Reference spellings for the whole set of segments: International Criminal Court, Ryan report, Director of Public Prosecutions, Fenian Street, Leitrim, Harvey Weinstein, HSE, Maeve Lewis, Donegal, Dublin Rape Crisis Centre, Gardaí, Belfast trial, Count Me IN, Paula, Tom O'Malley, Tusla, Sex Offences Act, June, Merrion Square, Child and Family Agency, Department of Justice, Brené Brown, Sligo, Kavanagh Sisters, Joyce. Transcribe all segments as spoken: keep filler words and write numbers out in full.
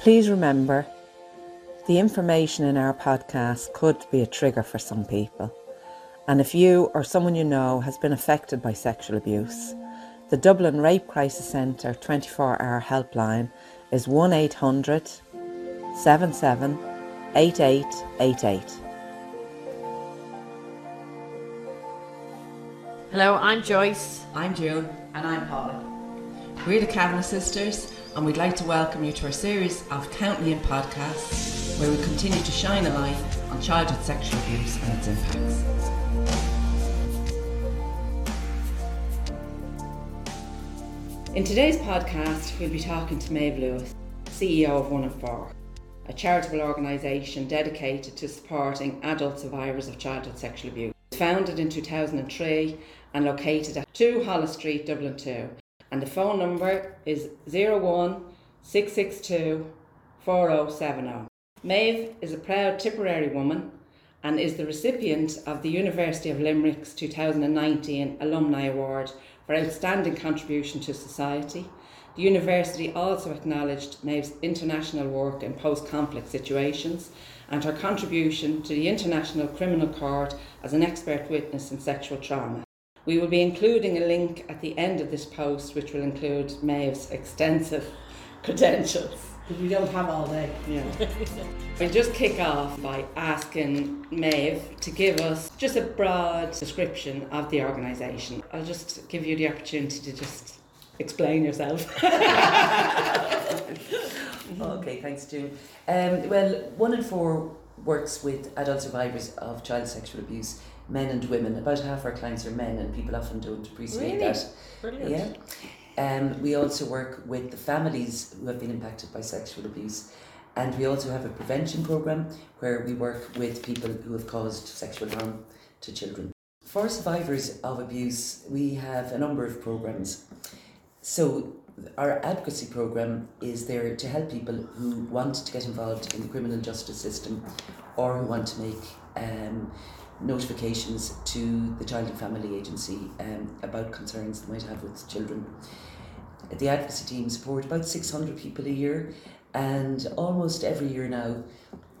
Please remember, the information in our podcast could be a trigger for some people. And if you or someone you know has been affected by sexual abuse, the Dublin Rape Crisis Centre twenty-four hour helpline is one eight hundred, seven seven eight, eight eight eight eight. Hello, I'm Joyce. I'm June. And I'm Paula. We're the Kavanagh Sisters, and we'd like to welcome you to our series of Count Me In podcasts, where we continue to shine a light on childhood sexual abuse and its impacts. In today's podcast, we'll be talking to Maeve Lewis, C E O of One in Four, a charitable organisation dedicated to supporting adult survivors of childhood sexual abuse. Founded in two thousand three and located at two Hollis Street, Dublin two, and the phone number is zero one, six six two, four zero seven zero. Maeve is a proud Tipperary woman and is the recipient of the University of Limerick's two thousand nineteen Alumni Award for outstanding contribution to society. The university also acknowledged Maeve's international work in post-conflict situations and her contribution to the International Criminal Court as an expert witness in sexual trauma. We will be including a link at the end of this post which will include Maeve's extensive credentials. We don't have all day. Yeah. We'll just kick off by asking Maeve to give us just a broad description of the organisation. I'll just give you the opportunity to just explain yourself. Okay, thanks, June. Um, well, One in Four works with adult survivors of child sexual abuse, men and women. About half our clients are men, and people often don't appreciate really? that. Brilliant. Yeah. Um, we also work with the families who have been impacted by sexual abuse, and we also have a prevention programme where we work with people who have caused sexual harm to children. For survivors of abuse, we have a number of programmes. So our advocacy programme is there to help people who want to get involved in the criminal justice system or who want to make um, notifications to the Child and Family Agency um, about concerns they might have with children. The advocacy team support about six hundred people a year, and almost every year now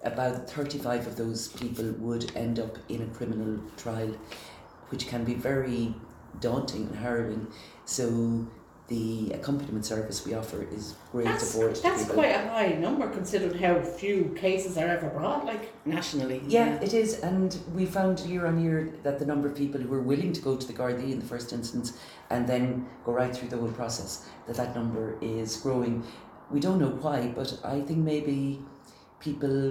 about thirty-five of those people would end up in a criminal trial, which can be very daunting and harrowing. So the accompaniment service we offer is great that's, support. That's quite a high number considering how few cases are ever brought, like nationally. Yeah, yeah, it is, and we found year on year that the number of people who are willing to go to the Gardaí in the first instance and then go right through the whole process, that that number is growing. We don't know why, but I think maybe people,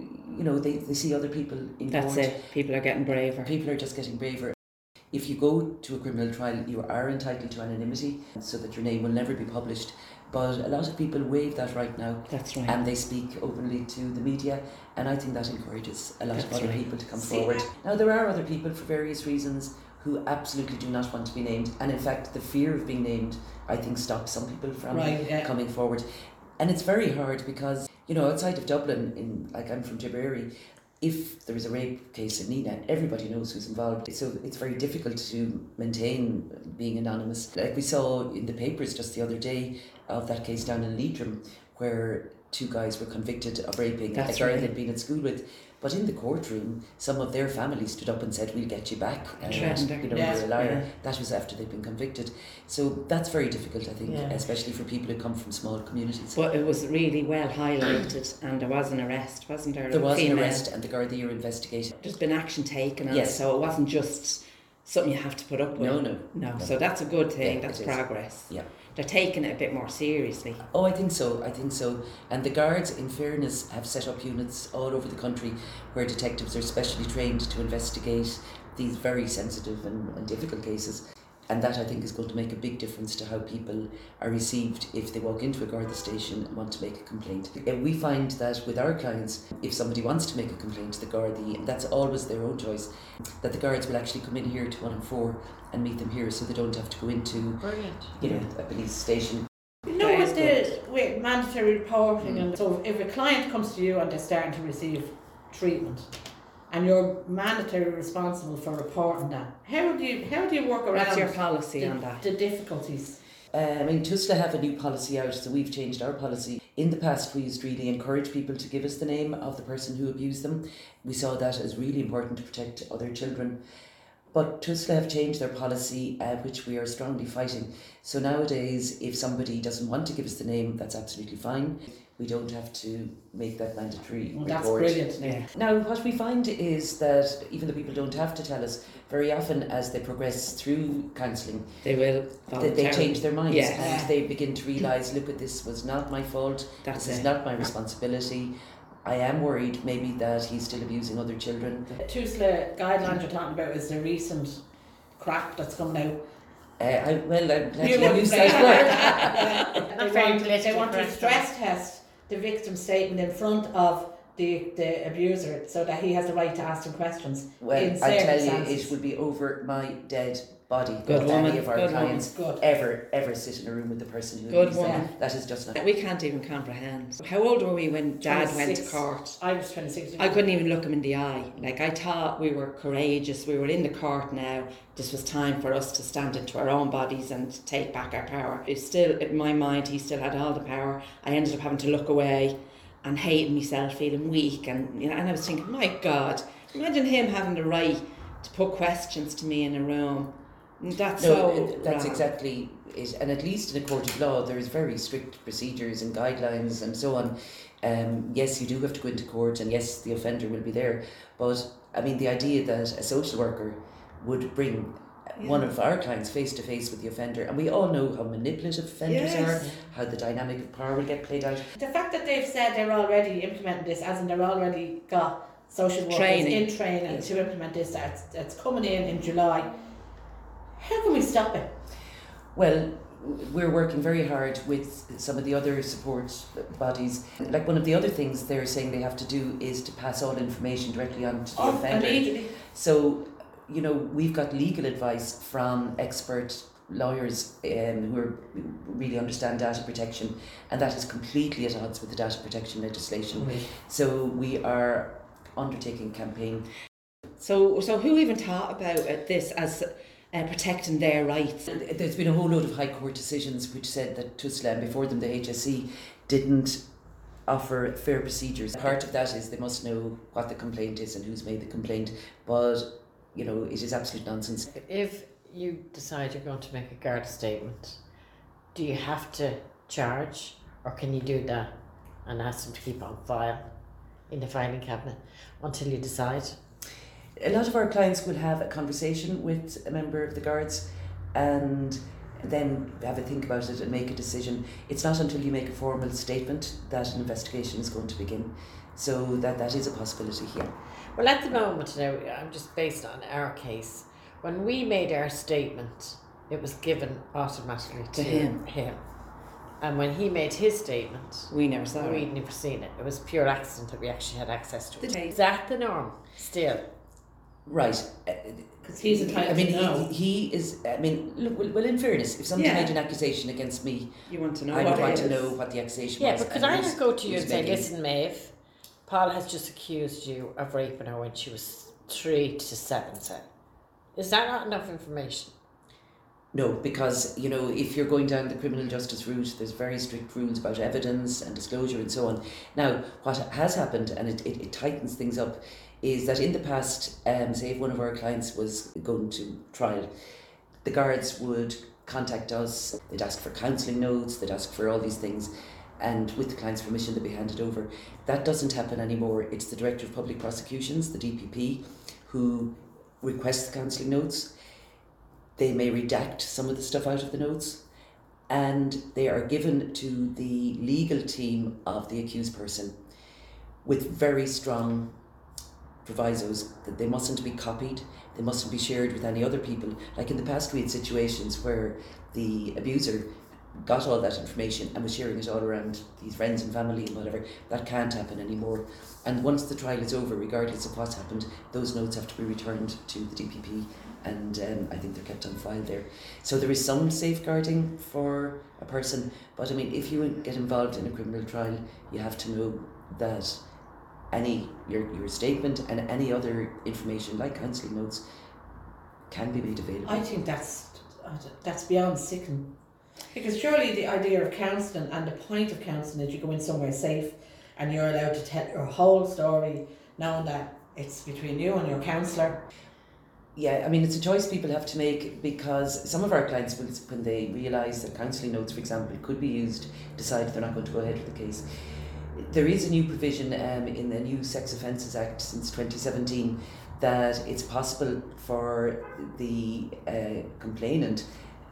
you know, they, they see other people in That's court. it, people are getting braver. People are just getting braver. If you go to a criminal trial, you are entitled to anonymity so that your name will never be published. But a lot of people waive that right now. That's right. And they speak openly to the media. And I think that encourages a lot That's of other right. people to come See, forward. Now, there are other people, for various reasons, who absolutely do not want to be named. And in fact, the fear of being named, I think, stops some people from right, yeah. coming forward. And it's very hard because, you know, outside of Dublin, in like I'm from Tipperary, if there is a rape case in Nina, everybody knows who's involved. So it's very difficult to maintain being anonymous. Like we saw in the papers just the other day of that case down in Leitrim, where two guys were convicted of raping That's a girl right. they'd been at school with. But in the courtroom, some of their families stood up and said, "We'll get you back." And, you know, yes. you're a liar. Yeah. That was after they'd been convicted. So that's very difficult, I think, yeah. especially for people who come from small communities. But it was really well highlighted, and there was an arrest, wasn't there? There was an arrest, and the Gardaí are investigating. There's been action taken on yes. it, so it wasn't just something you have to put up with. No, no. No, no. So that's a good thing. Yeah, that's progress. Yeah. They're taking it a bit more seriously. Oh, I think so, I think so. And the guards, in fairness, have set up units all over the country where detectives are specially trained to investigate these very sensitive and, and difficult cases. And that, I think, is going to make a big difference to how people are received if they walk into a Garda station and want to make a complaint. We find that with our clients, if somebody wants to make a complaint to the Gardaí, and that's always their own choice, that the guards will actually come in here to One in Four and meet them here, so they don't have to go into Brilliant. you know, a police station. You know, with the with mandatory reporting, mm. and so if a client comes to you and they're starting to receive treatment, and you're mandatorily responsible for reporting that. How do you how do you work around That's your policy the, on that? The difficulties? Uh, I mean, Tusla have a new policy out, so we've changed our policy. In the past, we used to really encourage people to give us the name of the person who abused them. We saw that as really important to protect other children. But Tusla have changed their policy, uh, which we are strongly fighting. So nowadays, if somebody doesn't want to give us the name, that's absolutely fine. We don't have to make that mandatory report. That's brilliant. Yeah. Now, what we find is that even though people don't have to tell us, very often as they progress through counselling, they will they, they change their minds yeah. and yeah. they begin to realise, look, this was not my fault, that's this it. is not my responsibility. I am worried maybe that he's still abusing other children. Tusla guidelines you're talking about is the recent crap that's come now. Uh, I, well, I'm glad you, you used that word. They, want, they want to stress test the victim's statement in front of the, the abuser so that he has the right to ask them questions. Well, in I tell you, it would be over my dead body that any of our Good clients ever, ever sit in a room with the person who Good abused woman. them. That is just not... We can't even comprehend. How old were we when Dad went to court? I was twenty-six. I couldn't even look him in the eye. Like, I thought we were courageous. We were in the court now. This was time for us to stand into our own bodies and take back our power. It's still, in my mind, he still had all the power. I ended up having to look away and hating myself, feeling weak. And, you know, and I was thinking, my God, imagine him having the right to put questions to me in a room. That's no, so that's wrong. Exactly it. And at least in a court of law, there is very strict procedures and guidelines and so on. Um, yes, you do have to go into court, and yes, the offender will be there. But I mean, the idea that a social worker would bring yeah. one of our clients face to face with the offender, and we all know how manipulative offenders yes. are, how the dynamic of power will get played out. The fact that they've said they're already implementing this, as in they're already got social workers training. in training yes. to implement this, that's, that's coming in in July. How can we stop it? Well, we're working very hard with some of the other support bodies. Like, one of the other things they're saying they have to do is to pass all information directly on to the oh, offender. Immediately. So, you know, we've got legal advice from expert lawyers um, who are, really understand data protection, and that is completely at odds with the data protection legislation. Mm-hmm. So we are undertaking a campaign. So, so who even thought about this as... Uh, protecting their rights. There's been a whole load of High Court decisions which said that Tusla, and before them the H S E, didn't offer fair procedures. Part of that is they must know what the complaint is and who's made the complaint, but, you know, it is absolute nonsense. If you decide you're going to make a Garda statement, do you have to charge, or can you do that and ask them to keep on file in the filing cabinet until you decide? A lot of our clients will have a conversation with a member of the guards and then have a think about it and make a decision. It's not until you make a formal statement that an investigation is going to begin. So that, that is a possibility here. Well, at the moment, now, I'm just based on our case. When we made our statement, it was given automatically to, to him. him. And when he made his statement, we never saw we'd it. We'd never seen it. It was pure accident that we actually had access to it. Is that the norm still? Right, because he's entitled. I mean, to know. He, he is. I mean, look, well, well, in fairness, if somebody yeah. made an accusation against me, you want to know. I would want to know what the accusation yeah, was. Yeah, but could I just go to you and say, making... "Listen, Maeve, Paula has just accused you of raping her when she was three to seven, say. Is that not enough information?" No, because, you know, if you're going down the criminal justice route, there's very strict rules about evidence and disclosure and so on. Now, what has happened, and it, it, it tightens things up, is that in the past, um, say if one of our clients was going to trial, the guards would contact us, they'd ask for counselling notes, they'd ask for all these things, and with the client's permission, they'd be handed over. That doesn't happen anymore. It's the Director of Public Prosecutions, the D P P, who requests the counselling notes. They may redact some of the stuff out of the notes, and they are given to the legal team of the accused person with very strong provisos that they mustn't be copied, they mustn't be shared with any other people. Like, in the past, we had situations where the abuser got all that information and was sharing it all around his friends and family and whatever. That can't happen anymore. And once the trial is over, regardless of what's happened, those notes have to be returned to the D P P, and um, I think they're kept on file there. So there is some safeguarding for a person, but I mean, if you get involved in a criminal trial, you have to know that any your your statement and any other information like counselling notes can be made available. I think that's that's beyond sickening. Because surely the idea of counselling and the point of counselling is you go in somewhere safe and you're allowed to tell your whole story, knowing that it's between you and your counsellor. Yeah, I mean, it's a choice people have to make, because some of our clients, when they realise that counselling notes, for example, could be used, decide they're not going to go ahead with the case. There is a new provision um, in the new Sex Offences Act since twenty seventeen that it's possible for the uh, complainant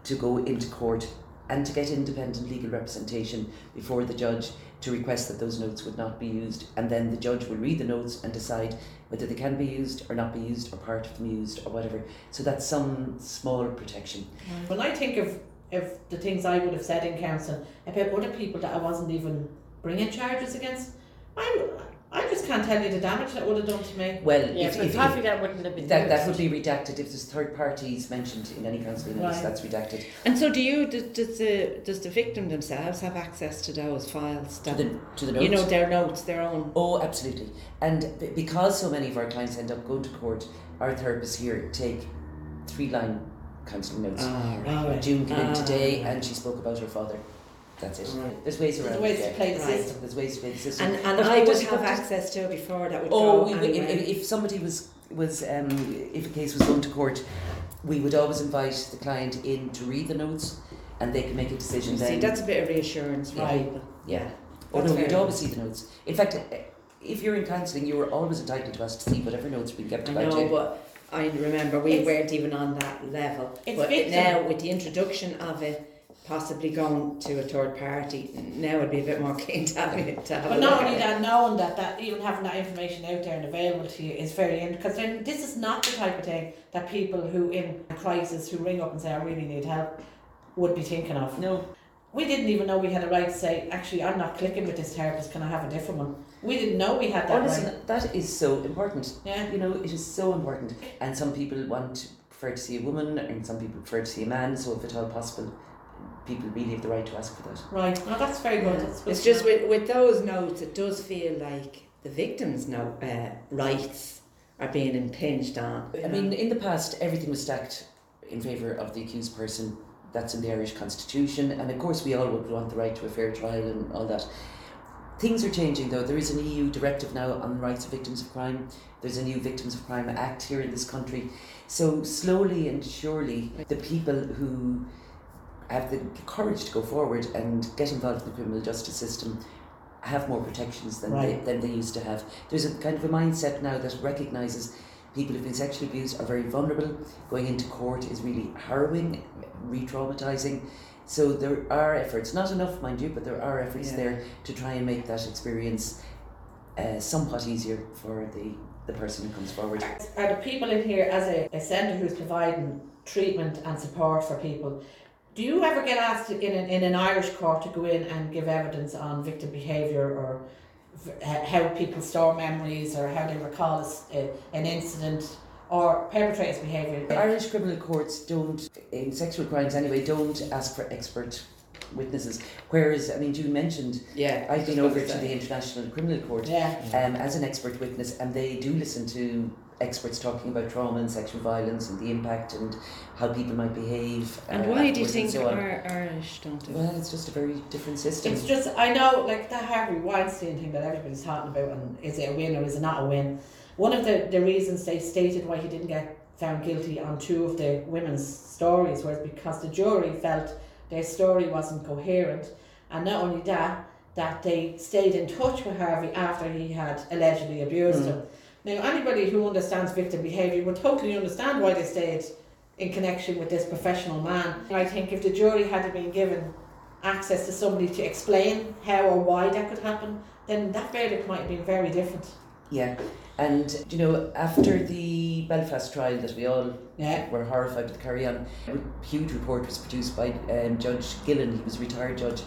to go into court and to get independent legal representation before the judge to request that those notes would not be used, and then the judge will read the notes and decide whether they can be used or not be used or part of them used or whatever. So that's some small protection. When I think of, of the things I would have said in council about other people that I wasn't even bringing charges against, I'm, I just can't tell you the damage that would have done to me. Well, yeah, if, if, if, that wouldn't have been that, that would be redacted if there's third parties mentioned in any counselling notice. Right. That's redacted. And so, do you? Does the does the victim themselves have access to those files? That, to the to the notes. You know, their notes, their own. Oh, absolutely. And b- because so many of our clients end up going to court, our therapists here take three line counselling notes. Ah, right. Right. June came ah, in today, right. And she spoke about her father. That's it. Right. There's ways around it. There's ways it, to play the right. system. There's ways to play the system. And, and if I would have access to it before, that would oh, go we would, anyway. if, if somebody was, was um, if a case was going to court, we would always invite the client in to read the notes, and they can make a decision then. See, that's a bit of reassurance for yeah. people. Yeah. Oh no, we'd always see the notes. In fact, if you're in counselling, you were always entitled to us to see whatever notes we kept about you. I know, but I remember we it's, weren't even on that level. It's but victim. Now, with the introduction of it, possibly going to a third party, now would be a bit more keen to have it. To have but not only that, knowing that, that even having that information out there and available to you is very interesting, because then this is not the type of thing that people who in a crisis who ring up and say I really need help would be thinking of. No. We didn't even know we had a right to say, actually I'm not clicking with this therapist, can I have a different one? We didn't know we had that Honestly, right. That is so important. Yeah. You know, it is so important. And some people want to prefer to see a woman, and some people prefer to see a man, so if at all possible, people really have the right to ask for that. Right. Oh, that's very good. Yeah. That's it's just with, with those notes, it does feel like the victim's no, uh, rights are being impinged on. I mean, in the past, everything was stacked in favour of the accused person. That's in the Irish Constitution. And of course, we all would want the right to a fair trial and all that. Things are changing, though. There is an E U directive now on the rights of victims of crime. There's a new Victims of Crime Act here in this country. So slowly and surely, the people who have the courage to go forward and get involved in the criminal justice system have more protections than right. they than they used to have. There's a kind of a mindset now that recognises people who've been sexually abused are very vulnerable. Going into court is really harrowing, re-traumatising. So there are efforts, not enough mind you, but there are efforts yeah. there to try and make that experience uh, somewhat easier for the, the person who comes forward. Are the people in here, as a, a centre who's providing treatment and support for people, do you ever get asked in an, in an Irish court to go in and give evidence on victim behaviour or v- how people store memories or how they recall a, an incident or perpetrators' behaviour? Irish criminal courts don't, in sexual crimes anyway, don't ask for expert witnesses. Whereas, I mean, June mentioned, yeah, I've been over to the International Criminal Court yeah. um, as an expert witness, and they do listen to experts talking about trauma and sexual violence and the impact and how people might behave. And uh, why do you think so our Irish don't do it? Well, it's just a very different system. It's just, I know, like the Harvey Weinstein thing that everybody's talking about, and is it a win or is it not a win? One of the, the reasons they stated why he didn't get found guilty on two of the women's stories was because the jury felt their story wasn't coherent, and not only that, that they stayed in touch with Harvey after he had allegedly abused mm. him. Now, anybody who understands victim behaviour would totally understand why they stayed in connection with this professional man. I think if the jury had been given access to somebody to explain how or why that could happen, then that verdict might have been very different. Yeah, and you know, after the Belfast trial that we all yeah. were horrified to carry on, a huge report was produced by um, Judge Gillen. He was a retired judge,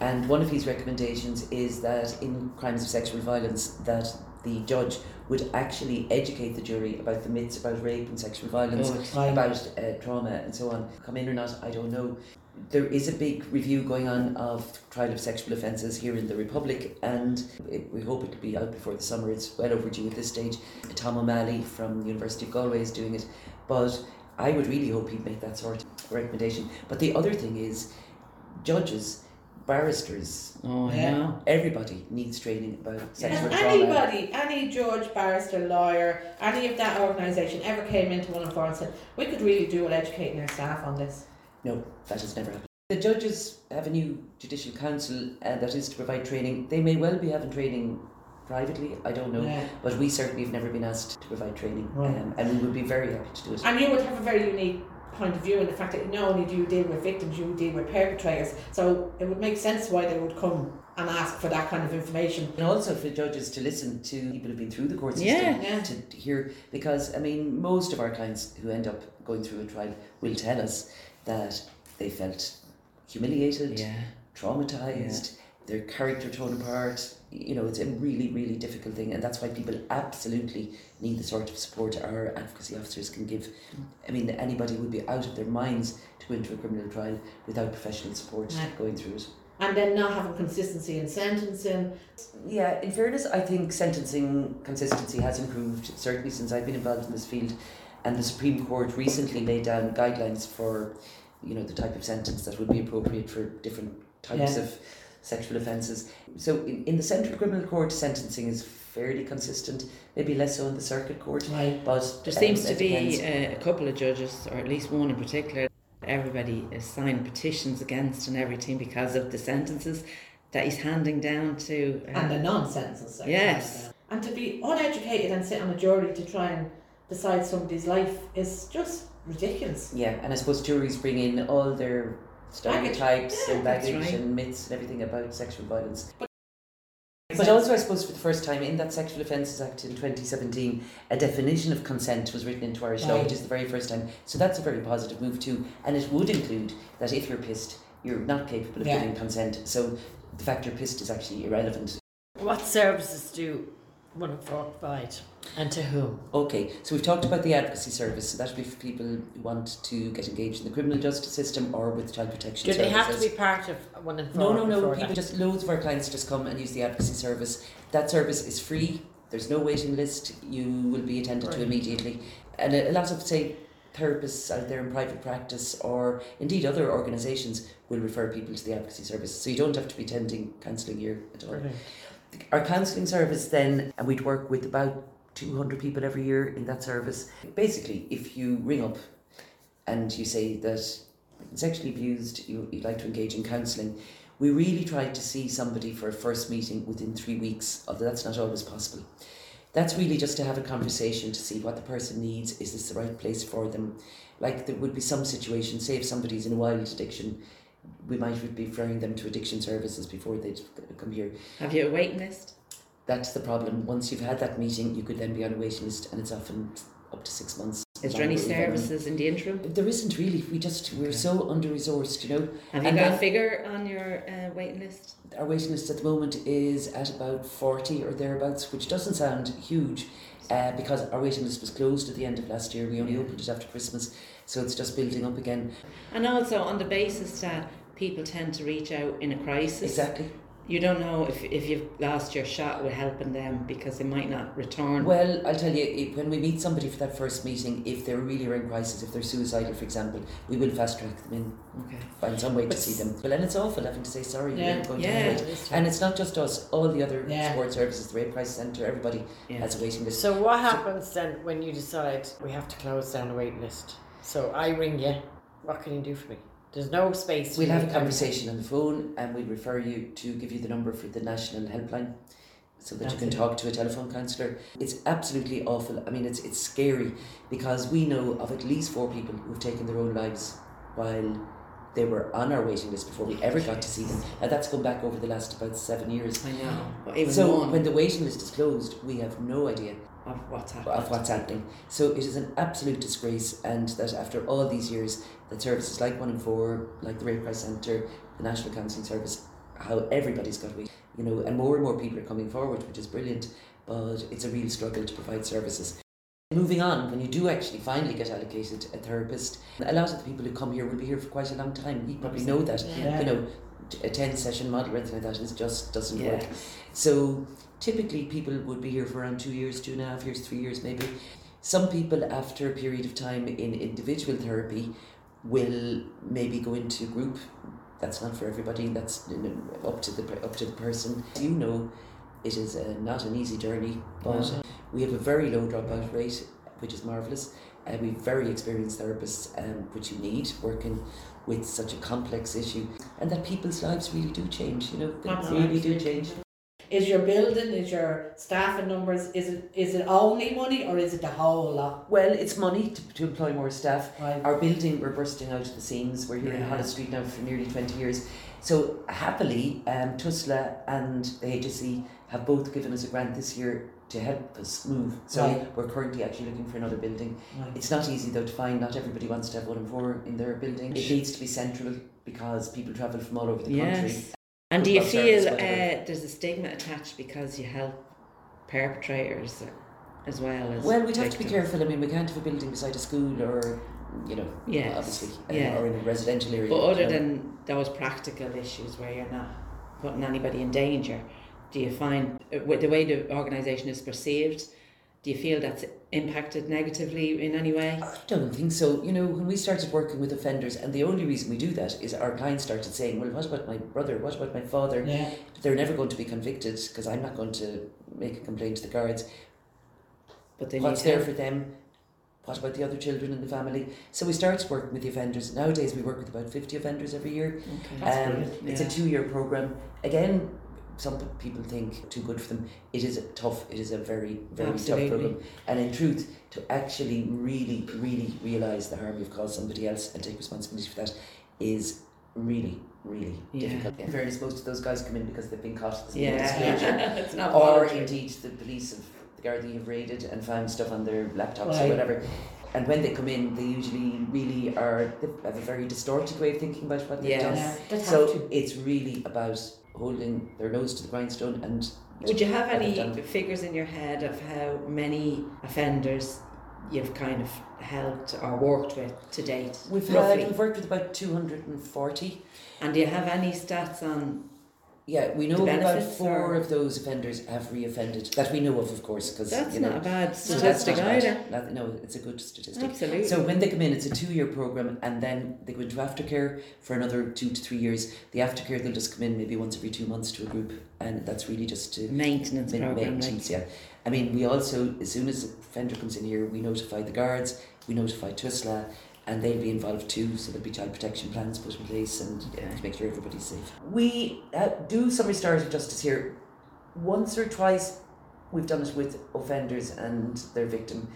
and one of his recommendations is that in crimes of sexual violence, that the judge would actually educate the jury about the myths about rape and sexual violence, oh, about uh, trauma and so on. Come in or not, I don't know. There is a big review going on of trial of sexual offences here in the Republic, and it, we hope it will be out before the summer. It's well overdue at this stage. Tom O'Malley from the University of Galway is doing it, but I would really hope he'd make that sort of recommendation. But the other thing is, judges, barristers, oh, yeah. yeah, everybody needs training about sexual trauma. Anybody, any judge, barrister, lawyer, any of that organisation ever came into One in Four and said, we could really do with educating our staff on this. No, that has never happened. The judges have a new judicial council uh, that is to provide training. They may well be having training privately, I don't know, yeah. but we certainly have never been asked to provide training, right. um, and we would be very happy to do it. And you would have a very unique point of view in the fact that not only do you deal with victims, you deal with perpetrators, so it would make sense why they would come and ask for that kind of information. And also for judges to listen to people who have been through the court system, yeah, yeah. to hear, because I mean most of our clients who end up going through a trial will tell us that they felt humiliated, yeah. traumatised, yeah. their character torn apart. You know, it's a really, really difficult thing, and that's why people absolutely need the sort of support our advocacy officers can give. I mean, anybody would be out of their minds to go into a criminal trial without professional support right. going through it. And then not having consistency in sentencing. Yeah, in fairness, I think sentencing consistency has improved, certainly since I've been involved in this field, and the Supreme Court recently laid down guidelines for, you know, the type of sentence that would be appropriate for different types yeah. of sexual offences. So in, in the Central Criminal Court, sentencing is fairly consistent, maybe less so in the Circuit Court. Right. But there seems um, to be uh, a couple of judges, or at least one in particular, everybody has signed petitions against and everything because of the sentences that he's handing down to... Uh, and the non-sentences. Yes. And to be uneducated and sit on a jury to try and decide somebody's life is just ridiculous. Yeah, and I suppose juries bring in all their... stereotypes yeah, and baggage right. and myths and everything about sexual violence. But, but also I suppose for the first time in that Sexual Offences Act in twenty seventeen, a definition of consent was written into Irish right. law, which is the very first time. So that's a very positive move too, and it would include that if you're pissed, you're not capable of yeah. giving consent. So the fact you're pissed is actually irrelevant. What services do One in Four provide, and to whom? Okay, so we've talked about the advocacy service, so that would be for people who want to get engaged in the criminal justice system or with child protection services. Do they have to be part of One in Four? No, no, no, people that? just, loads of our clients just come and use the advocacy service. That service is free, there's no waiting list, you will be attended right. to immediately. And a lot of, say, therapists out there in private practice or indeed other organisations will refer people to the advocacy service, so you don't have to be attending counselling here at all. Right. Our counselling service then, and we'd work with about two hundred people every year in that service. Basically, if you ring up and you say that you've been sexually abused, you, you'd like to engage in counselling, we really try to see somebody for a first meeting within three weeks, although that's not always possible. That's really just to have a conversation to see what the person needs. Is this the right place for them? Like there would be some situation, say if somebody's in a wild addiction, we might be referring them to addiction services before they come here. Have you a waiting list? That's the problem. Once you've had that meeting, you could then be on a waiting list, and it's often up to six months. Is there any services in the interim? There isn't really. We just we're okay. so under resourced, you know. Have you and got that, a figure on your uh, waiting list? Our waiting list at the moment is at about forty or thereabouts, which doesn't sound huge, uh, because our waiting list was closed at the end of last year. We only yeah. opened it after Christmas. So it's just building up again. And also on the basis that people tend to reach out in a crisis. Exactly. You don't know if, if you've lost your shot with helping them because they might not return. Well, I'll tell you, when we meet somebody for that first meeting, if they're really in crisis, if they're suicidal, for example, we will fast track them in, okay. find some way but to see them. Well, and it's awful having to say, sorry, yeah. you're going yeah, to wait. And it's not just us, all the other yeah. support services, the Rape Crisis Centre, everybody yeah. has a waiting list. So what happens so, then when you decide we have to close down the waiting list? So I ring you, what can you do for me? There's no space. We'll have a conversation on the phone and we'll refer you to give you the number for the National Helpline so that That's you can it. talk to a telephone counsellor. It's absolutely awful. I mean, it's it's scary because we know of at least four people who've taken their own lives while they were on our waiting list before we ever got to see them. And that's gone back over the last about seven years. I know. Even so more. When the waiting list is closed, we have no idea of what's happening. Of what's happening. So it is an absolute disgrace, and that after all these years, that services like One in Four, like the Rape Crisis Centre, the National Counselling Service, how everybody's got away, you know, and more and more people are coming forward, which is brilliant, but it's a real struggle to provide services. Moving on, when you do actually finally get allocated a therapist, a lot of the people who come here will be here for quite a long time. You probably know that, yeah. you know, a ten-session model or anything like that is just doesn't yeah. work. So typically people would be here for around two years, two and a half years, three years maybe. Some people after a period of time in individual therapy will maybe go into group that's not for everybody. That's up to the up to the person. You know, it is a, not an easy journey, but mm-hmm. we have a very low dropout rate, which is marvellous. Uh, we have very experienced therapists, um, which you need, working with such a complex issue. And that people's lives really do change, you know, they Absolutely. really do change. Is your building, is your staffing numbers, is it is it only money or is it the whole lot? Well, it's money to, to employ more staff. Right. Our building, we're bursting out of the seams. We're here yeah. in Hollis Street now for nearly twenty years. So happily, um, Tusla and the H S E have both given us a grant this year to help us move. So right. we're currently actually looking for another building. Right. It's not easy though to find. Not everybody wants to have One in Four in their building. It needs to be central because people travel from all over the yes. country. And do you feel uh, there's a stigma attached because you help perpetrators as well as Well, we'd have victims. to be careful. I mean, we can't have a building beside a school or, you know, yes. obviously, yeah. or in a residential area. But other than those practical issues where you're not putting anybody in danger, do you find with the way the organisation is perceived, do you feel that's impacted negatively in any way? I don't think so. You know, when we started working with offenders, and the only reason we do that is our clients started saying, well, what about my brother? What about my father? Yeah. They're never going to be convicted because I'm not going to make a complaint to the guards. But they What's need there help. for them? What about the other children in the family? So we started working with the offenders. Nowadays, we work with about fifty offenders every year. Okay. That's um, brilliant. It's yeah. a two-year programme. Again, some people think too good for them. It is a tough, it is a very, very Absolutely. tough problem. And in truth, to actually really, really realise the harm you've caused somebody else and take responsibility for that is really, really yeah. difficult. In fairness, most of those guys come in because they've been caught. Yeah. It's not or voluntary. Indeed the police of the Gardaí have raided and found stuff on their laptops right. or whatever. And when they come in, they usually really are, they have a very distorted way of thinking about what they've yes. done. Yeah, that's so it's really about holding their nose to the grindstone. And would you have any figures in your head of how many offenders you've kind of helped or worked with to date? We've had, we've worked with about two hundred forty. And do you have any stats on yeah we know about four or? of those offenders have reoffended, that we know of, of course, because that's you know, not a bad statistic so not either bad. No, it's a good statistic. Absolutely. So when they come in, it's a two-year programme, and then they go into aftercare for another two to three years. The aftercare, they'll just come in maybe once every two months to a group, and that's really just to maintenance program, maintenance like. yeah I mean, we also, as soon as an offender comes in here, we notify the guards, we notify Tusla, and they'll be involved too, so there'll be child protection plans put in place and yeah. to make sure everybody's safe. We uh, do some restorative justice here. Once or twice we've done it with offenders and their victim,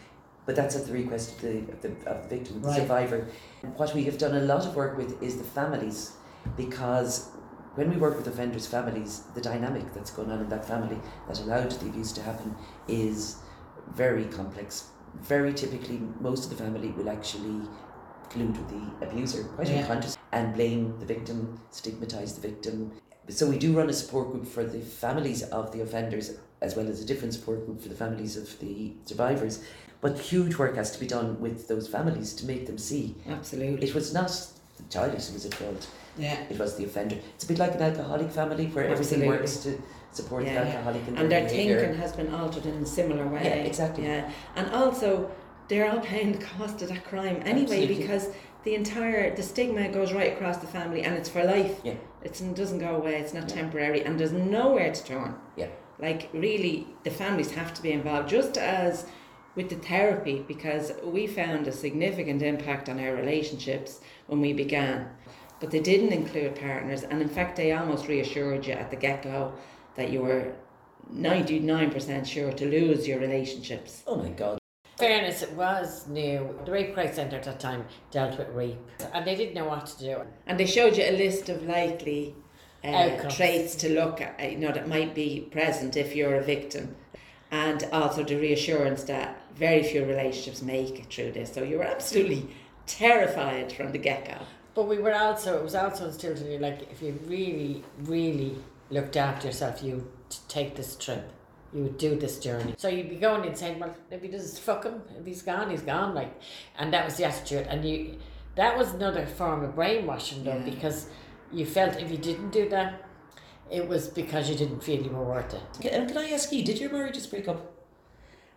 but that's at the request of the, of the, of the victim, the right. survivor. And what we have done a lot of work with is the families, because when we work with offenders' families, the dynamic that's going on in that family that allowed the abuse to happen is very complex. Very typically, most of the family will actually collude with the abuser, quite yeah. unconscious, and blame the victim, stigmatise the victim. So we do run a support group for the families of the offenders, as well as a different support group for the families of the survivors. But huge work has to be done with those families to make them see. Absolutely. It was not the child who was at fault. Yeah. It was the offender. It's a bit like an alcoholic family where Absolutely. everything works to support yeah, the alcoholic. Yeah. And, and their behavior. Thinking has been altered in a similar way. Yeah, exactly. Yeah. And also, they're all paying the cost of that crime anyway, Absolutely. because the entire the stigma goes right across the family, and it's for life. Yeah. It's, it doesn't go away. It's not yeah. temporary, and there's nowhere to turn. Yeah. Like really, the families have to be involved, just as with the therapy, because we found a significant impact on our relationships when we began, but they didn't include partners, and in fact, they almost reassured you at the get-go that you were ninety-nine percent sure to lose your relationships. Oh my God. Fairness, it was new. The Rape Crisis Centre at that time dealt with rape, and they didn't know what to do. And they showed you a list of likely uh, traits to look at, you know, that might be present if you're a victim, and also the reassurance that very few relationships make it through this. So you were absolutely terrified from the get-go. But we were also, it was also instilled in you, like, if you really, really looked after yourself, you would take this trip. You would do this journey. So you'd be going and saying, well, if he does, fuck him. If he's gone, he's gone. Like, and that was the attitude. And you, that was another form of brainwashing, though, yeah. because you felt if you didn't do that, it was because you didn't feel you were worth it. Can, can I ask you, did your marriages break up?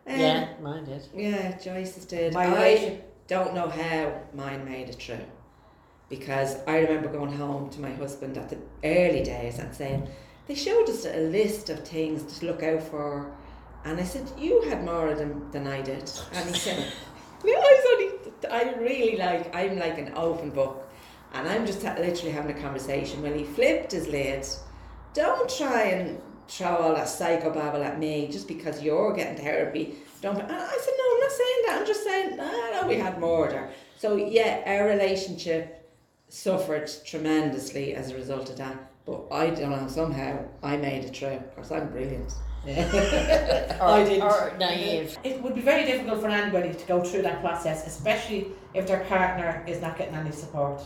Um, yeah, mine did. Yeah, Joyce's did. My I don't know how mine made it through. because I remember going home to my husband at the early days and saying, they showed us a list of things to look out for, and I said, you had more of them than I did. And he said, no, I was only, I really like, I'm like an open book, and I'm just literally having a conversation. Well, he flipped his lid. Don't try and throw all that psychobabble at me just because you're getting therapy. Don't. And I said, no, I'm not saying that. I'm just saying, I know we had murder. So yeah, our relationship suffered tremendously as a result of that. But I don't know, somehow I made it through. Of course, I'm brilliant. Yeah. or, I didn't. Or naive. It would be very difficult for anybody to go through that process, especially if their partner is not getting any support.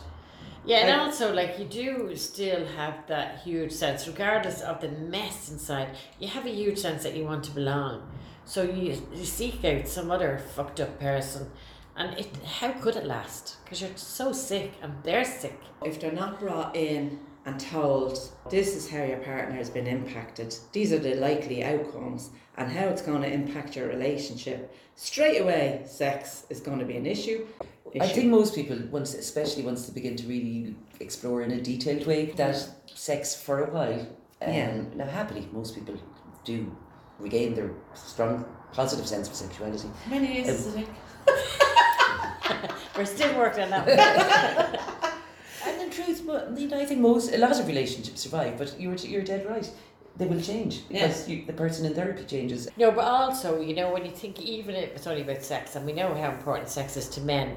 Yeah, and also, like, you do still have that huge sense, regardless of the mess inside, you have a huge sense that you want to belong. So you, you seek out some other fucked up person, and it how could it last? Because you're so sick, and they're sick. If they're not brought in and told, this is how your partner has been impacted, these are the likely outcomes, and how it's going to impact your relationship, straight away, sex is going to be an issue. Issue. I think most people, once, especially once they begin to really explore in a detailed way, that sex for a while, um, yeah. Now happily most people do regain their strong positive sense of sexuality. Many years is um, it? We're still working on that. And in truth, but you know, I think most, a lot of relationships survive, but you're you're dead right. They will change because yes. you, the person in therapy changes. No, but also, you know, when you think even if it's only about sex, and we know how important sex is to men,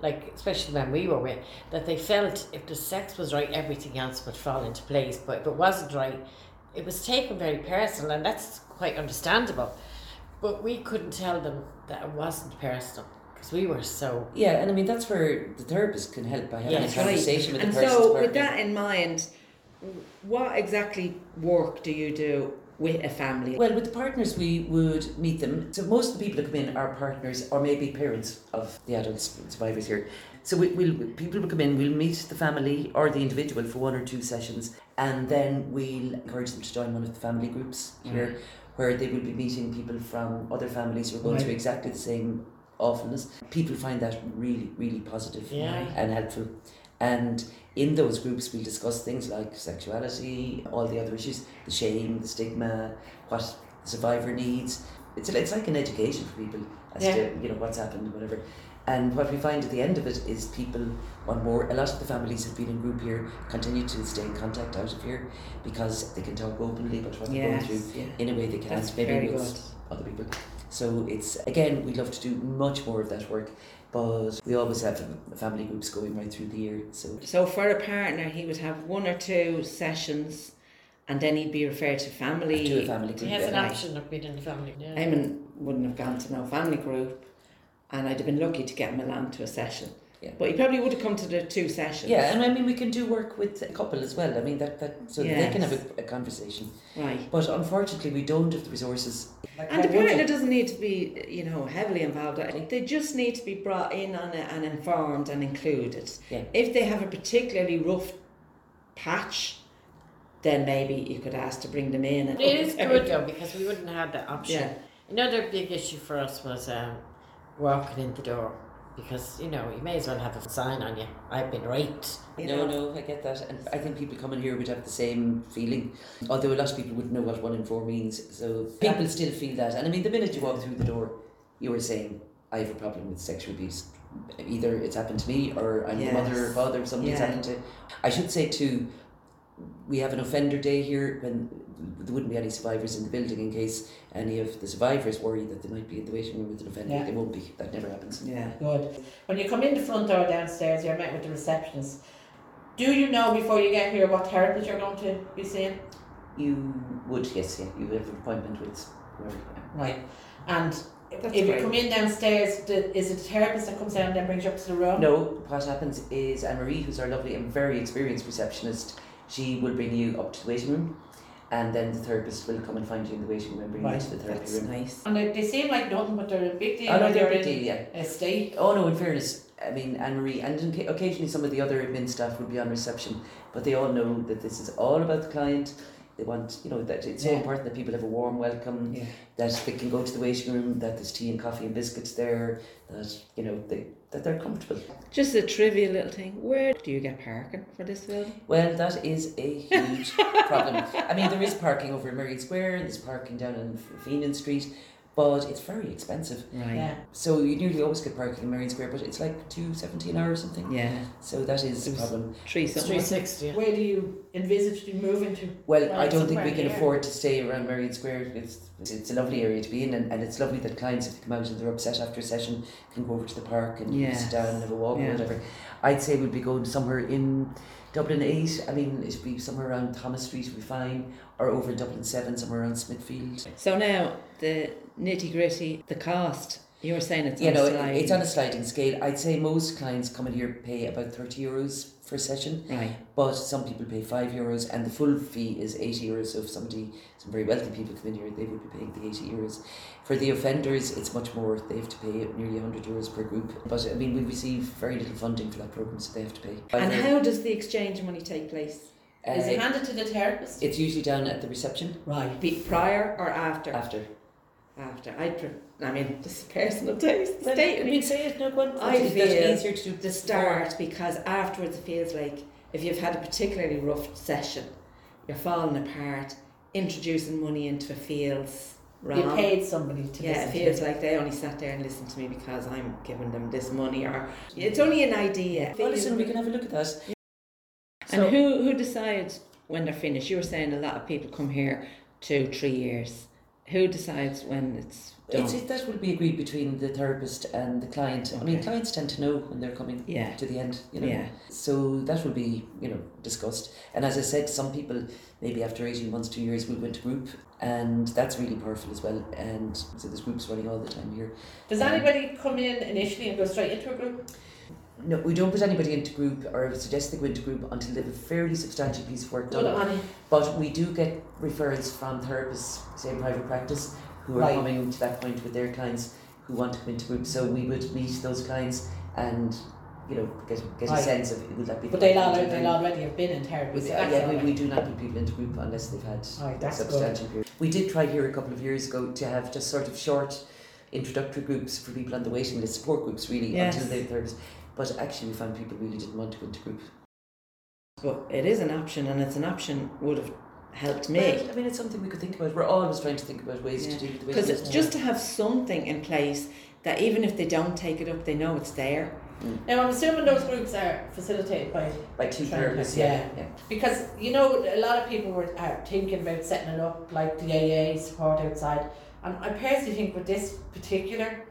like especially the men we were with, that they felt if the sex was right, everything else would fall into place. But if it wasn't right, it was taken very personal, and that's quite understandable. But we couldn't tell them that it wasn't personal. We were so yeah, and I mean that's where the therapist can help by having yes, a conversation right. with the person. And so, with that in mind, what exactly work do you do with a family? Well, with the partners, we would meet them. So most of the people that come in are partners or maybe parents of the adult survivors here. So we, we'll people will come in. We'll meet the family or the individual for one or two sessions, and then we'll encourage them to join one of the family groups here, mm. where they will be meeting people from other families who are going right. through exactly the same. Awfulness. People find that really, really positive yeah. and helpful. And in those groups, we'll discuss things like sexuality, all the other issues, the shame, the stigma, what the survivor needs. It's it's like an education for people as yeah. to you know what's happened, whatever. And what we find at the end of it is people want more. A lot of the families who've been in group here continue to stay in contact out of here because they can talk openly about what yes, they're going through yeah. in a way they can That's maybe with good. Other people. So it's, again, we love to do much more of that work, but we always have family groups going right through the year. So so for a partner, he would have one or two sessions and then he'd be referred to family. To a family group. He has an option of being in the family. Yeah. Eamon wouldn't have gone to no family group, and I'd have been lucky to get him along to a session. Yeah. But he probably would have come to the two sessions. Yeah, and I mean, we can do work with a couple as well. I mean, that, that so yes. they can have a, a conversation. Right. But unfortunately, we don't have the resources. Like and the partner doesn't need to be, you know, heavily involved. I think they just need to be brought in on it and informed and included. Yeah. If they have a particularly rough patch, then maybe you could ask to bring them in. And it is good, though, because we wouldn't have that option. Yeah. Another big issue for us was um, walking in the door. Because, you know, you may as well have a sign on you. I've been raped. You no, know? no, I get that. And I think people coming here would have the same feeling. Although a lot of people wouldn't know what one in four means. So people still feel that. And I mean, the minute you walk through the door, you were saying, I have a problem with sexual abuse. Either it's happened to me or I'm yes. the mother or father, somebody's yeah. happened to. I should say too, we have an offender day here when there wouldn't be any survivors in the building in case any of the survivors worry that they might be in the waiting room with an offender. Yeah. They won't be. That never happens. Yeah, good. When you come in the front door downstairs, you're met with the receptionist. Do you know before you get here what therapist you're going to be seeing? You would, yes, yeah. You would have an appointment with whoever. Right. And That's if great. You come in downstairs, the, is it the therapist that comes down and then brings you up to the room? No, what happens is Anne-Marie, who's our lovely and very experienced receptionist, she will bring you up to the waiting room, and then the therapist will come and find you in the waiting room and bring right. you to the therapy That's room. Nice. And they, they seem like nothing, but they're a big deal. Oh, no, they're a big deal, yeah. A state. Oh, no, in fairness, I mean, Anne-Marie, and in, occasionally some of the other admin staff would be on reception, but they all know that this is all about the client. They want, you know, that it's yeah. so important that people have a warm welcome, yeah. that they can go to the waiting room, that there's tea and coffee and biscuits there, that, you know, they, that they're comfortable. Just a trivial little thing. Where do you get parking for this building? Well, that is a huge problem. I mean, there is parking over in Merrion Square, there's parking down on Fenian Street, but it's very expensive. Right. Yeah. So you nearly always get parking in Merrion Square, but it's like two seventy an hour or something. Yeah. So that is a problem. three sixty. Where do you envisage to move into? Well, well I don't think we can here. afford to stay around Merrion Square. It's it's a lovely area to be in, and, and it's lovely that clients, if they come out and they're upset after a session, can go over to the park and yes. sit down and have a walk yeah. or whatever. I'd say we'd be going somewhere in Dublin eight, I mean, it'd be somewhere around Thomas Street, would be fine, or over in Dublin seven, somewhere around Smithfield. So now, the nitty-gritty, the cost, you were saying it's you on know, a sliding... It's on a sliding scale. I'd say most clients come in here pay about thirty euros for a session, right. but some people pay five euros, and the full fee is eight euros, so if somebody, some very wealthy people come in here, they would be paying the eighty euros. For the offenders, it's much more. They have to pay nearly one hundred euros per group. But, I mean, we receive very little funding for that programme, so they have to pay. And I, how does the exchange of money take place? Uh, Is it handed to the therapist? It's usually done at the reception. Right. Be prior or after? After. After. I I mean, this is personal taste. Well, State, I mean, say it, no one. I feel it's easier to do the start, because afterwards it feels like if you've had a particularly rough session, you're falling apart, introducing money into feels... Wrong. You paid somebody to yeah, listen to. Yeah, it feels like they only sat there and listened to me because I'm giving them this money, or it's only an idea. Well, listen, we can have a look at that. Yeah. And so, who, who decides when they're finished? You were saying a lot of people come here two, three years. Who decides when it's done? It's, it, that will be agreed between the therapist and the client. Okay. I mean, clients tend to know when they're coming yeah. to the end, you know. Yeah. So that will be, you know, discussed. And as I said, some people, maybe after eighteen months, two years, we went to group. And that's really powerful as well. And so there's groups running all the time here. Does um, anybody come in initially and go straight into a group? No, we don't put anybody into group or suggest they go into group until they have a fairly substantial piece of work done. Well, but we do get referrals from therapists, say in private practice, who are right. coming to that point with their clients who want to come into group. So we would meet those clients and, you know, get, get right. a sense of would that be. But they'll already, they'll already have been in therapy. With, so uh, yeah, we, we do not put people into group unless they've had right, that's substantial good. Period. We did try here a couple of years ago to have just sort of short introductory groups for people on the waiting list, support groups really, yes. until they're therapists. But actually we found people really didn't want to go into group. But it is an option, and it's an option would have helped me. Well, I mean, it's something we could think about. We're always trying to think about ways yeah. to do it. Because it's just to have something in place that even if they don't take it up, they know it's there. Mm. Now, I'm assuming those groups are facilitated by... By two therapists, yeah. Yeah. yeah. Because, you know, a lot of people were are thinking about setting it up, like the A A support outside. And I personally think with this particular...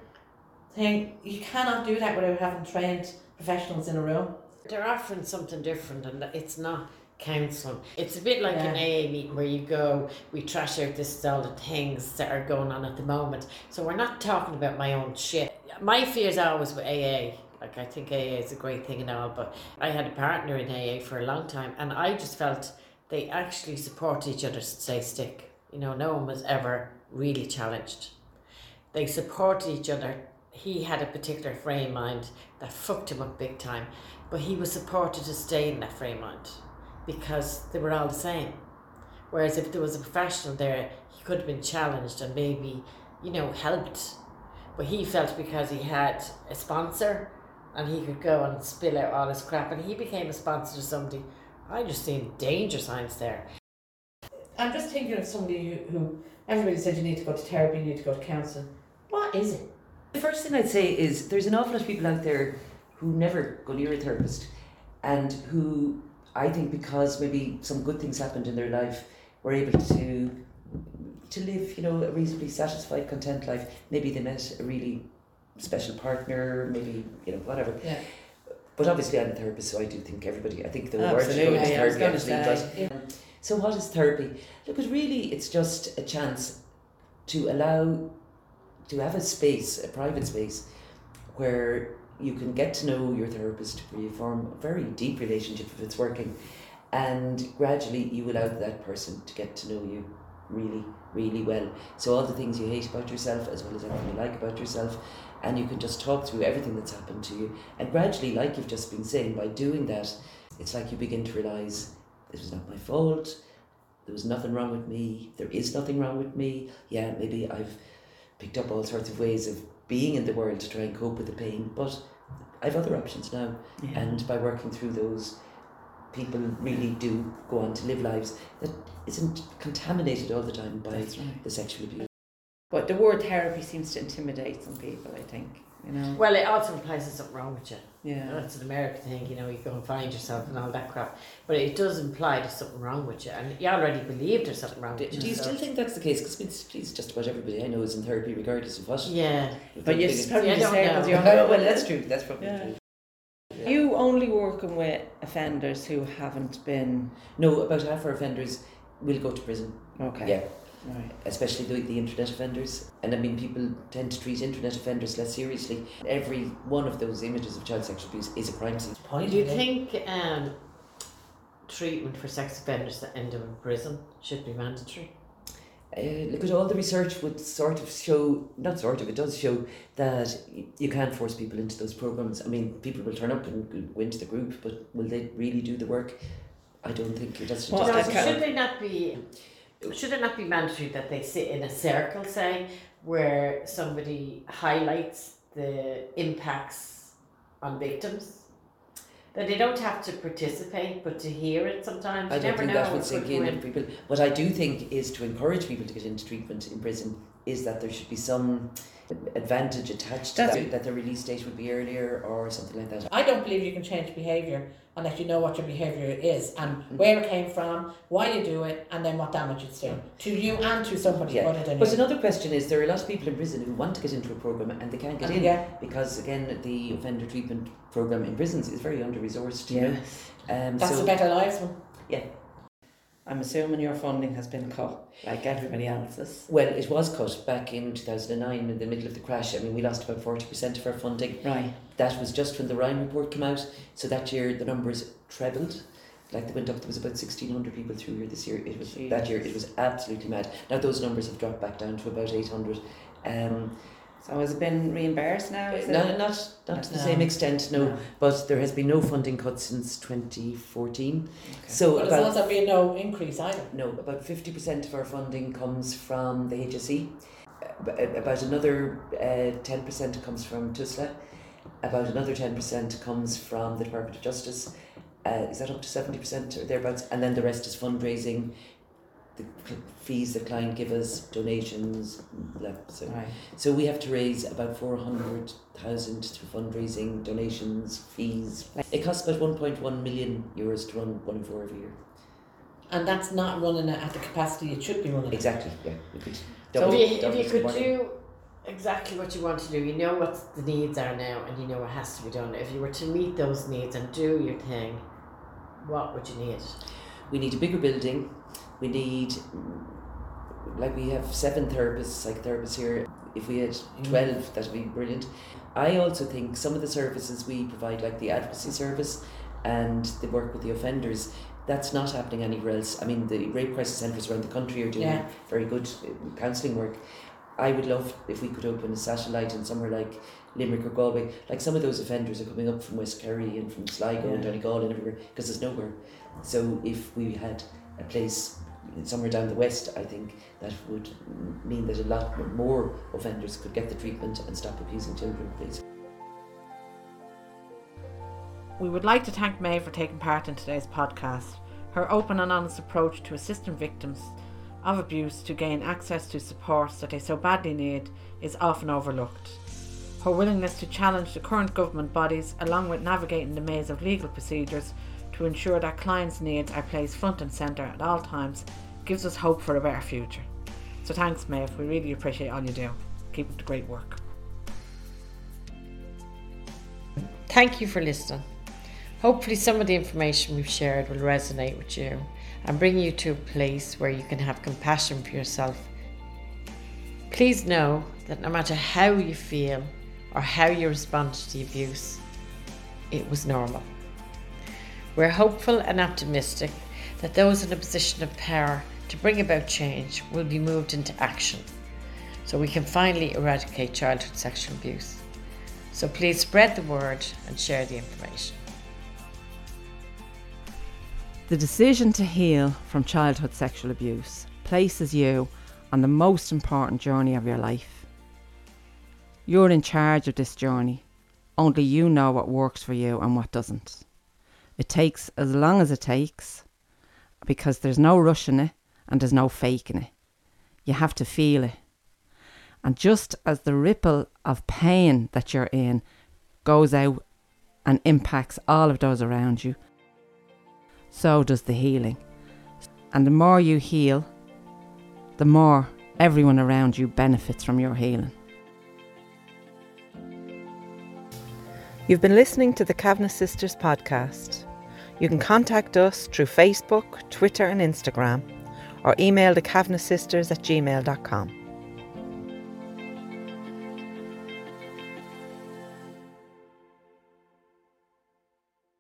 thing, you cannot do that without having trained professionals in a room. They're offering something different, and it's not counselling. It's a bit like yeah. an A A meeting where you go, we trash out this is all the things that are going on at the moment. So we're not talking about my own shit. My fear's always with A A. Like, I think A A is a great thing and all, but I had a partner in A A for a long time, and I just felt they actually support each other to stay stick. You know, no one was ever really challenged. They supported each other. He had a particular frame of mind that fucked him up big time, but he was supported to stay in that frame of mind because they were all the same. Whereas if there was a professional there, he could have been challenged and maybe, you know, helped. But he felt because he had a sponsor and he could go and spill out all his crap, and he became a sponsor to somebody. I just seen danger signs there. I'm just thinking of somebody who, who everybody said you need to go to therapy, you need to go to counselling. What is it? The first thing I'd say is there's an awful lot of people out there who never go near a therapist, and who I think because maybe some good things happened in their life were able to to live, you know, a reasonably satisfied, content life. Maybe they met a really special partner, maybe, you know, whatever. Yeah. But obviously I'm a therapist, so I do think everybody, I think the word is going to therapy actually. But, so what is therapy? Look, but really it's just a chance to allow to have a space, a private space, where you can get to know your therapist, where you form a very deep relationship if it's working, and gradually you allow that person to get to know you really, really well. So all the things you hate about yourself as well as everything you like about yourself, and you can just talk through everything that's happened to you. And gradually, like you've just been saying, by doing that, it's like you begin to realise, this was not my fault, There was nothing wrong with me. There is nothing wrong with me. Yeah, maybe I've picked up all sorts of ways of being in the world to try and cope with the pain, but I've other options now. Yeah. And by working through those, people really do go on to live lives that isn't contaminated all the time by right. the sexual abuse. But the word therapy seems to intimidate some people, I think. You know? Well, it also implies there's something wrong with you. Yeah. You know, that's an American thing, you know, you go and find yourself and all that crap. But it does imply there's something wrong with you, and you already believe there's something wrong do, with you. Do you so. still think that's the case? Because please, just about everybody I know is in therapy regardless of what. Yeah. But you're just probably just saying because you're on Well, that's true. That's probably yeah. true. Yeah. You only working with offenders who haven't been... No, about half our offenders will go to prison. Okay. Yeah. Right. Especially the, the internet offenders. And I mean, people tend to treat internet offenders less seriously. Every one of those images of child sexual abuse is a crime scene. Point Do you think um, treatment for sex offenders that end up in prison should be mandatory? Uh, look at all the research would sort of show, not sort of, it does show that you can't force people into those programs. I mean, people will turn up and go into the group, but will they really do the work? I don't think it does. Well, no, should they not be... Should it not be mandatory that they sit in a circle, say, where somebody highlights the impacts on victims? That they don't have to participate, but to hear it sometimes. I you don't never think know that would sink in on people. What I do think is to encourage people to get into treatment in prison is that there should be some advantage attached to that, that the release date would be earlier or something like that. I don't believe you can change behaviour unless you know what your behaviour is and mm-hmm. where it came from, why you do it, and then what damage it's doing to you and to somebody yeah. other than but you. Another question is, there are a lot of people in prison who want to get into a programme and they can't get and in yeah. because, again, the offender treatment programme in prisons is very under-resourced. Yeah. You know? um, That's so, the Better Lives one. Yeah. I'm assuming your funding has been cut, like everybody else's. Well, it was cut back in two thousand nine in the middle of the crash. I mean, we lost about forty percent of our funding. Right. That was just when the Ryan report came out. So that year, the numbers trebled. Like they went up, there was about sixteen hundred people through here this year. It was Jeez. That year, it was absolutely mad. Now those numbers have dropped back down to about eight hundred. Um, So has it been reimbursed now? Is no, it? Not not no. to the same extent, no. no. But there has been no funding cut since twenty fourteen. Okay. So well, there's also been no increase either. No, about fifty percent of our funding comes from the H S E. About another uh, ten percent comes from Tusla. About another ten percent comes from the Department of Justice. Uh, is that up to seventy percent or thereabouts? And then the rest is fundraising, the fees the client give us, donations, so right. so we have to raise about four hundred thousand through fundraising, donations, fees. It costs about one point one million euros to run One in Four every year, and that's not running it at the capacity it should be running. Exactly, yeah. We could double, so if you, if you could morning. do exactly what you want to do, you know what the needs are now, and you know what has to be done. If you were to meet those needs and do your thing, what would you need? We need a bigger building. We need, like we have seven therapists, psychotherapists here. If we had twelve, that would be brilliant. I also think some of the services we provide, like the advocacy service and the work with the offenders, that's not happening anywhere else. I mean, the rape crisis centres around the country are doing yeah. very good counselling work. I would love if we could open a satellite in somewhere like Limerick or Galway. Like some of those offenders are coming up from West Kerry and from Sligo yeah. and Donegal and everywhere, because there's nowhere. So if we had a place somewhere down the west, I think that would mean that a lot more offenders could get the treatment and stop abusing children, please. We would like to thank Maeve for taking part in today's podcast. Her open and honest approach to assisting victims of abuse to gain access to supports that they so badly need is often overlooked. Her willingness to challenge the current government bodies, along with navigating the maze of legal procedures to ensure that clients' needs are placed front and centre at all times, gives us hope for a better future. So thanks, Maeve, we really appreciate all you do. Keep up the great work. Thank you for listening. Hopefully some of the information we've shared will resonate with you and bring you to a place where you can have compassion for yourself. Please know that no matter how you feel or how you respond to the abuse, it was normal. We're hopeful and optimistic that those in a position of power to bring about change will be moved into action, so we can finally eradicate childhood sexual abuse. So please spread the word and share the information. The decision to heal from childhood sexual abuse places you on the most important journey of your life. You're in charge of this journey. Only you know what works for you and what doesn't. It takes as long as it takes because there's no rushing it and there's no faking it. You have to feel it. And just as the ripple of pain that you're in goes out and impacts all of those around you, so does the healing. And the more you heal, the more everyone around you benefits from your healing. You've been listening to the Kavanagh Sisters podcast. You can contact us through Facebook, Twitter and Instagram, or email the Kavanagh Sisters at gmail dot com.